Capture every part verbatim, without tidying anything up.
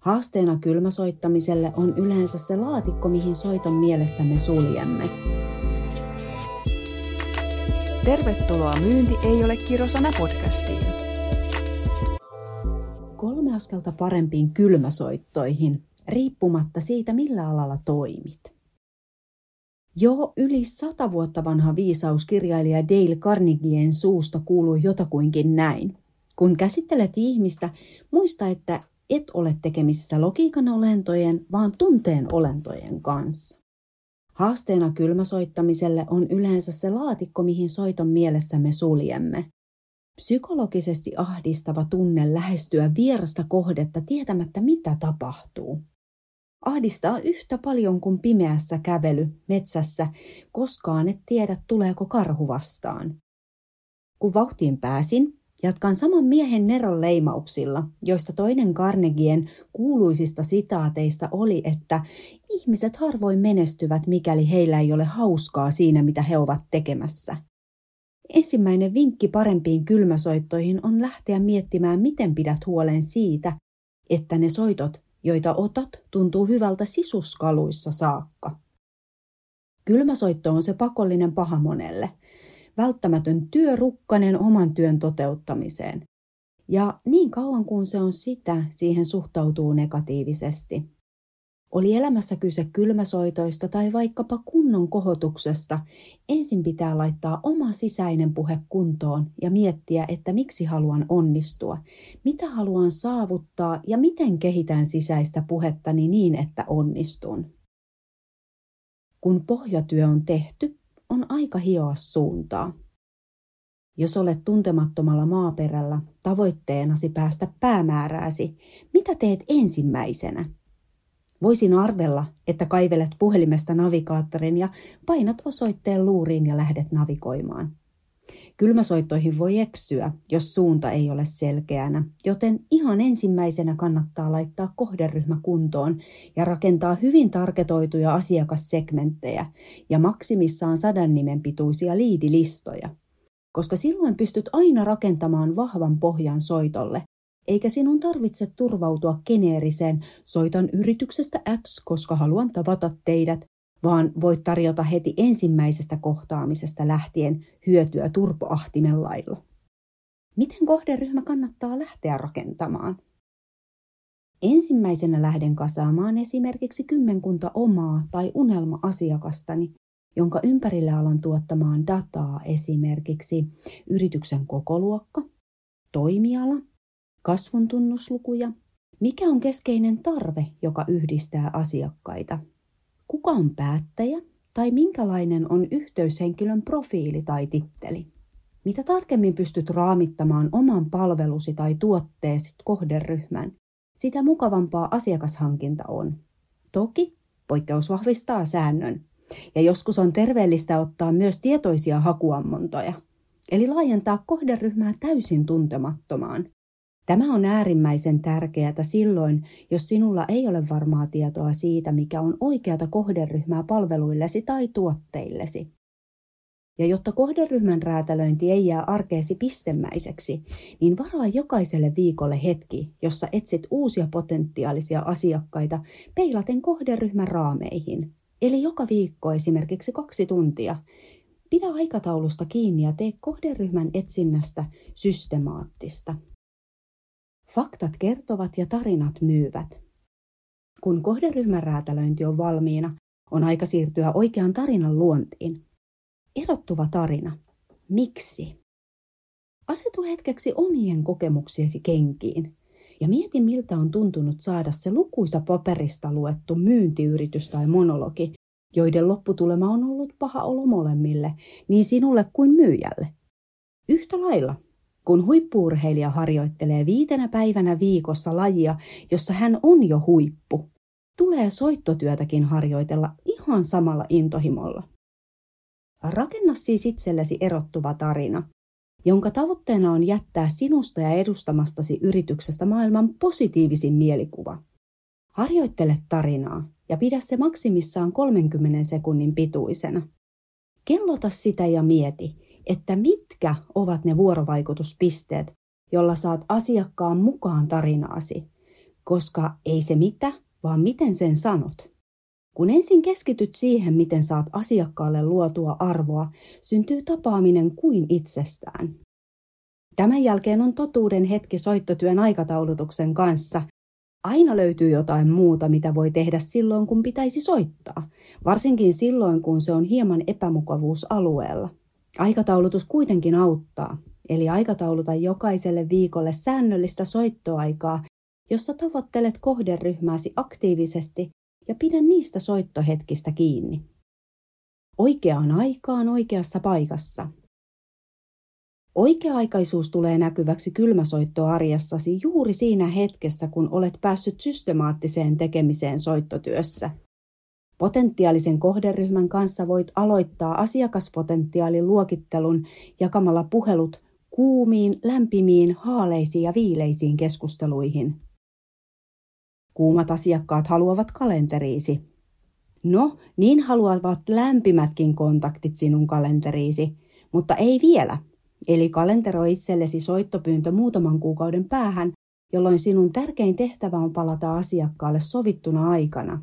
Haasteena kylmäsoittamiselle on yleensä se laatikko, mihin soiton mielessämme suljemme. Tervetuloa Myynti ei ole kirosana -podcastiin. Kolme askelta parempiin kylmäsoittoihin, riippumatta siitä millä alalla toimit. Jo yli sata vuotta vanha viisauskirjailija Dale Carnegien suusta kuuluu jotakuinkin näin. Kun käsittelet ihmistä, muista, että et ole tekemisissä logiikan olentojen, vaan tunteen olentojen kanssa. Haasteena kylmäsoittamiselle on yleensä se laatikko, mihin soiton mielessämme suljemme. Psykologisesti ahdistava tunne lähestyä vierasta kohdetta tietämättä mitä tapahtuu. Ahdistaa yhtä paljon kuin pimeässä kävely metsässä, koskaan et tiedä tuleeko karhu vastaan. Kun vauhtiin pääsin, jatkan saman miehen neron leimauksilla, joista toinen Carnegien kuuluisista sitaateista oli, että ihmiset harvoin menestyvät, mikäli heillä ei ole hauskaa siinä, mitä he ovat tekemässä. Ensimmäinen vinkki parempiin kylmäsoittoihin on lähteä miettimään, miten pidät huolen siitä, että ne soitot, joita otat, tuntuu hyvältä sisuskaluissa saakka. Kylmäsoitto on se pakollinen paha monelle. Välttämätön työrukkanen oman työn toteuttamiseen. Ja niin kauan kuin se on sitä, siihen suhtautuu negatiivisesti. Oli elämässä kyse kylmäsoitoista tai vaikkapa kunnon kohotuksesta, ensin pitää laittaa oma sisäinen puhe kuntoon ja miettiä, että miksi haluan onnistua, mitä haluan saavuttaa ja miten kehitän sisäistä puhettani niin, että onnistun. Kun pohjatyö on tehty, on aika hioa suuntaa. Jos olet tuntemattomalla maaperällä, tavoitteenasi päästä päämäärääsi, mitä teet ensimmäisenä? Voisin arvella, että kaivelet puhelimesta navigaattorin ja painat osoitteen luuriin ja lähdet navigoimaan. Kylmäsoittoihin voi eksyä, jos suunta ei ole selkeänä, joten ihan ensimmäisenä kannattaa laittaa kohderyhmä kuntoon ja rakentaa hyvin tarketoituja asiakassegmenttejä ja maksimissaan sadan nimen pituisia liidilistoja, koska silloin pystyt aina rakentamaan vahvan pohjan soitolle, eikä sinun tarvitse turvautua geneeriseen soitan yrityksestä X, koska haluan tavata teidät, vaan voit tarjota heti ensimmäisestä kohtaamisesta lähtien hyötyä turboahtimen lailla. Miten kohderyhmä kannattaa lähteä rakentamaan? Ensimmäisenä lähden kasaamaan esimerkiksi kymmenkunta omaa tai unelma-asiakastani, jonka ympärille alan tuottamaan dataa esimerkiksi yrityksen kokoluokka, toimiala, kasvun tunnuslukuja, mikä on keskeinen tarve, joka yhdistää asiakkaita. Kuka on päättäjä tai minkälainen on yhteyshenkilön profiili tai titteli? Mitä tarkemmin pystyt raamittamaan oman palvelusi tai tuotteesi kohderyhmän, sitä mukavampaa asiakashankinta on. Toki poikkeus vahvistaa säännön, ja joskus on terveellistä ottaa myös tietoisia hakuammontoja, eli laajentaa kohderyhmää täysin tuntemattomaan. Tämä on äärimmäisen tärkeää silloin, jos sinulla ei ole varmaa tietoa siitä, mikä on oikeata kohderyhmää palveluillesi tai tuotteillesi. Ja jotta kohderyhmän räätälöinti ei jää arkeesi pistemäiseksi, niin varaa jokaiselle viikolle hetki, jossa etsit uusia potentiaalisia asiakkaita peilaten kohderyhmän raameihin. Eli joka viikko esimerkiksi kaksi tuntia. Pidä aikataulusta kiinni ja tee kohderyhmän etsinnästä systemaattista. Faktat kertovat ja tarinat myyvät. Kun kohderyhmän räätälöinti on valmiina, on aika siirtyä oikean tarinan luontiin. Erottuva tarina. Miksi? Asetu hetkeksi omien kokemuksiesi kenkiin ja mieti, miltä on tuntunut saada se lukuisa paperista luettu myyntiyritys tai monologi, joiden lopputulema on ollut paha olo molemmille, niin sinulle kuin myyjälle. Yhtä lailla. Kun huippu-urheilija harjoittelee viitenä päivänä viikossa lajia, jossa hän on jo huippu, tulee soittotyötäkin harjoitella ihan samalla intohimolla. Rakenna siis itsellesi erottuva tarina, jonka tavoitteena on jättää sinusta ja edustamastasi yrityksestä maailman positiivisin mielikuva. Harjoittele tarinaa ja pidä se maksimissaan kolmenkymmenen sekunnin pituisena. Kellota sitä ja mieti, että mitkä ovat ne vuorovaikutuspisteet, jolla saat asiakkaan mukaan tarinaasi. koska ei se mitä, vaan miten sen sanot. Kun ensin keskityt siihen, miten saat asiakkaalle luotua arvoa, syntyy tapaaminen kuin itsestään. Tämän jälkeen on totuuden hetki soittotyön aikataulutuksen kanssa. Aina löytyy jotain muuta, mitä voi tehdä silloin, kun pitäisi soittaa, varsinkin silloin, kun se on hieman epämukavuusalueella. Aikataulutus kuitenkin auttaa, eli aikatauluta jokaiselle viikolle säännöllistä soittoaikaa, jossa tavoittelet kohderyhmääsi aktiivisesti ja pidä niistä soittohetkistä kiinni. Oikeaan aikaan oikeassa paikassa. Oikea-aikaisuus tulee näkyväksi kylmäsoittoarjessasi juuri siinä hetkessä, kun olet päässyt systemaattiseen tekemiseen soittotyössä. Potentiaalisen kohderyhmän kanssa voit aloittaa asiakaspotentiaalin luokittelun jakamalla puhelut kuumiin, lämpimiin, haaleisiin ja viileisiin keskusteluihin. Kuumat asiakkaat haluavat kalenteriisi. No, niin haluavat lämpimätkin kontaktit sinun kalenteriisi, mutta ei vielä. Eli kalenteroi itsellesi soittopyyntö muutaman kuukauden päähän, jolloin sinun tärkein tehtävä on palata asiakkaalle sovittuna aikana.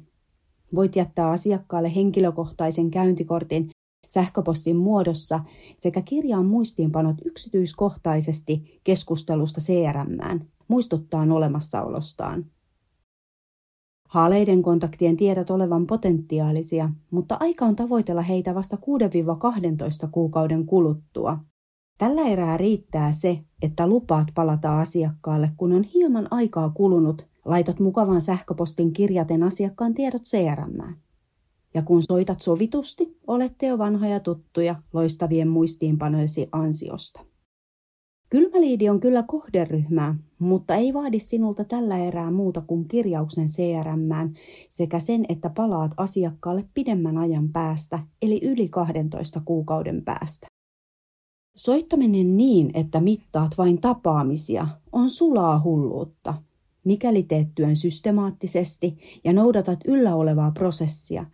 Voit jättää asiakkaalle henkilökohtaisen käyntikortin sähköpostin muodossa sekä kirjaa muistiinpanot yksityiskohtaisesti keskustelusta C R M:ään, muistuttaen olemassaolostaan. Haaleiden kontaktien tiedät olevan potentiaalisia, mutta aika on tavoitella heitä vasta kuudesta kahteentoista kuukauden kuluttua. Tällä erää riittää se, että lupaat palata asiakkaalle, kun on hieman aikaa kulunut, laitat mukavan sähköpostin kirjaten asiakkaan tiedot C R M:ään. Ja kun soitat sovitusti, olette jo vanhoja tuttuja loistavien muistiinpanojesi ansiosta. Kylmäliidi on kyllä kohderyhmää, mutta ei vaadi sinulta tällä erää muuta kuin kirjauksen C R M:ään sekä sen, että palaat asiakkaalle pidemmän ajan päästä, eli yli kahdentoista kuukauden päästä. Soittaminen niin, että mittaat vain tapaamisia, on sulaa hulluutta. Mikäli teet työn systemaattisesti ja noudatat yllä olevaa prosessia,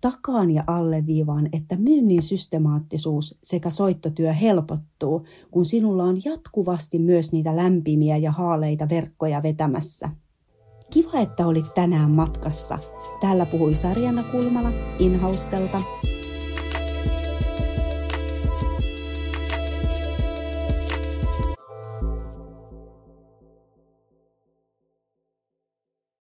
takaan ja alleviivaan, että myynnin systemaattisuus sekä soittotyö helpottuu, kun sinulla on jatkuvasti myös niitä lämpimiä ja haaleita verkkoja vetämässä. Kiva, että olit tänään matkassa. Täällä puhui Sarjana Kulmala Inhouselta.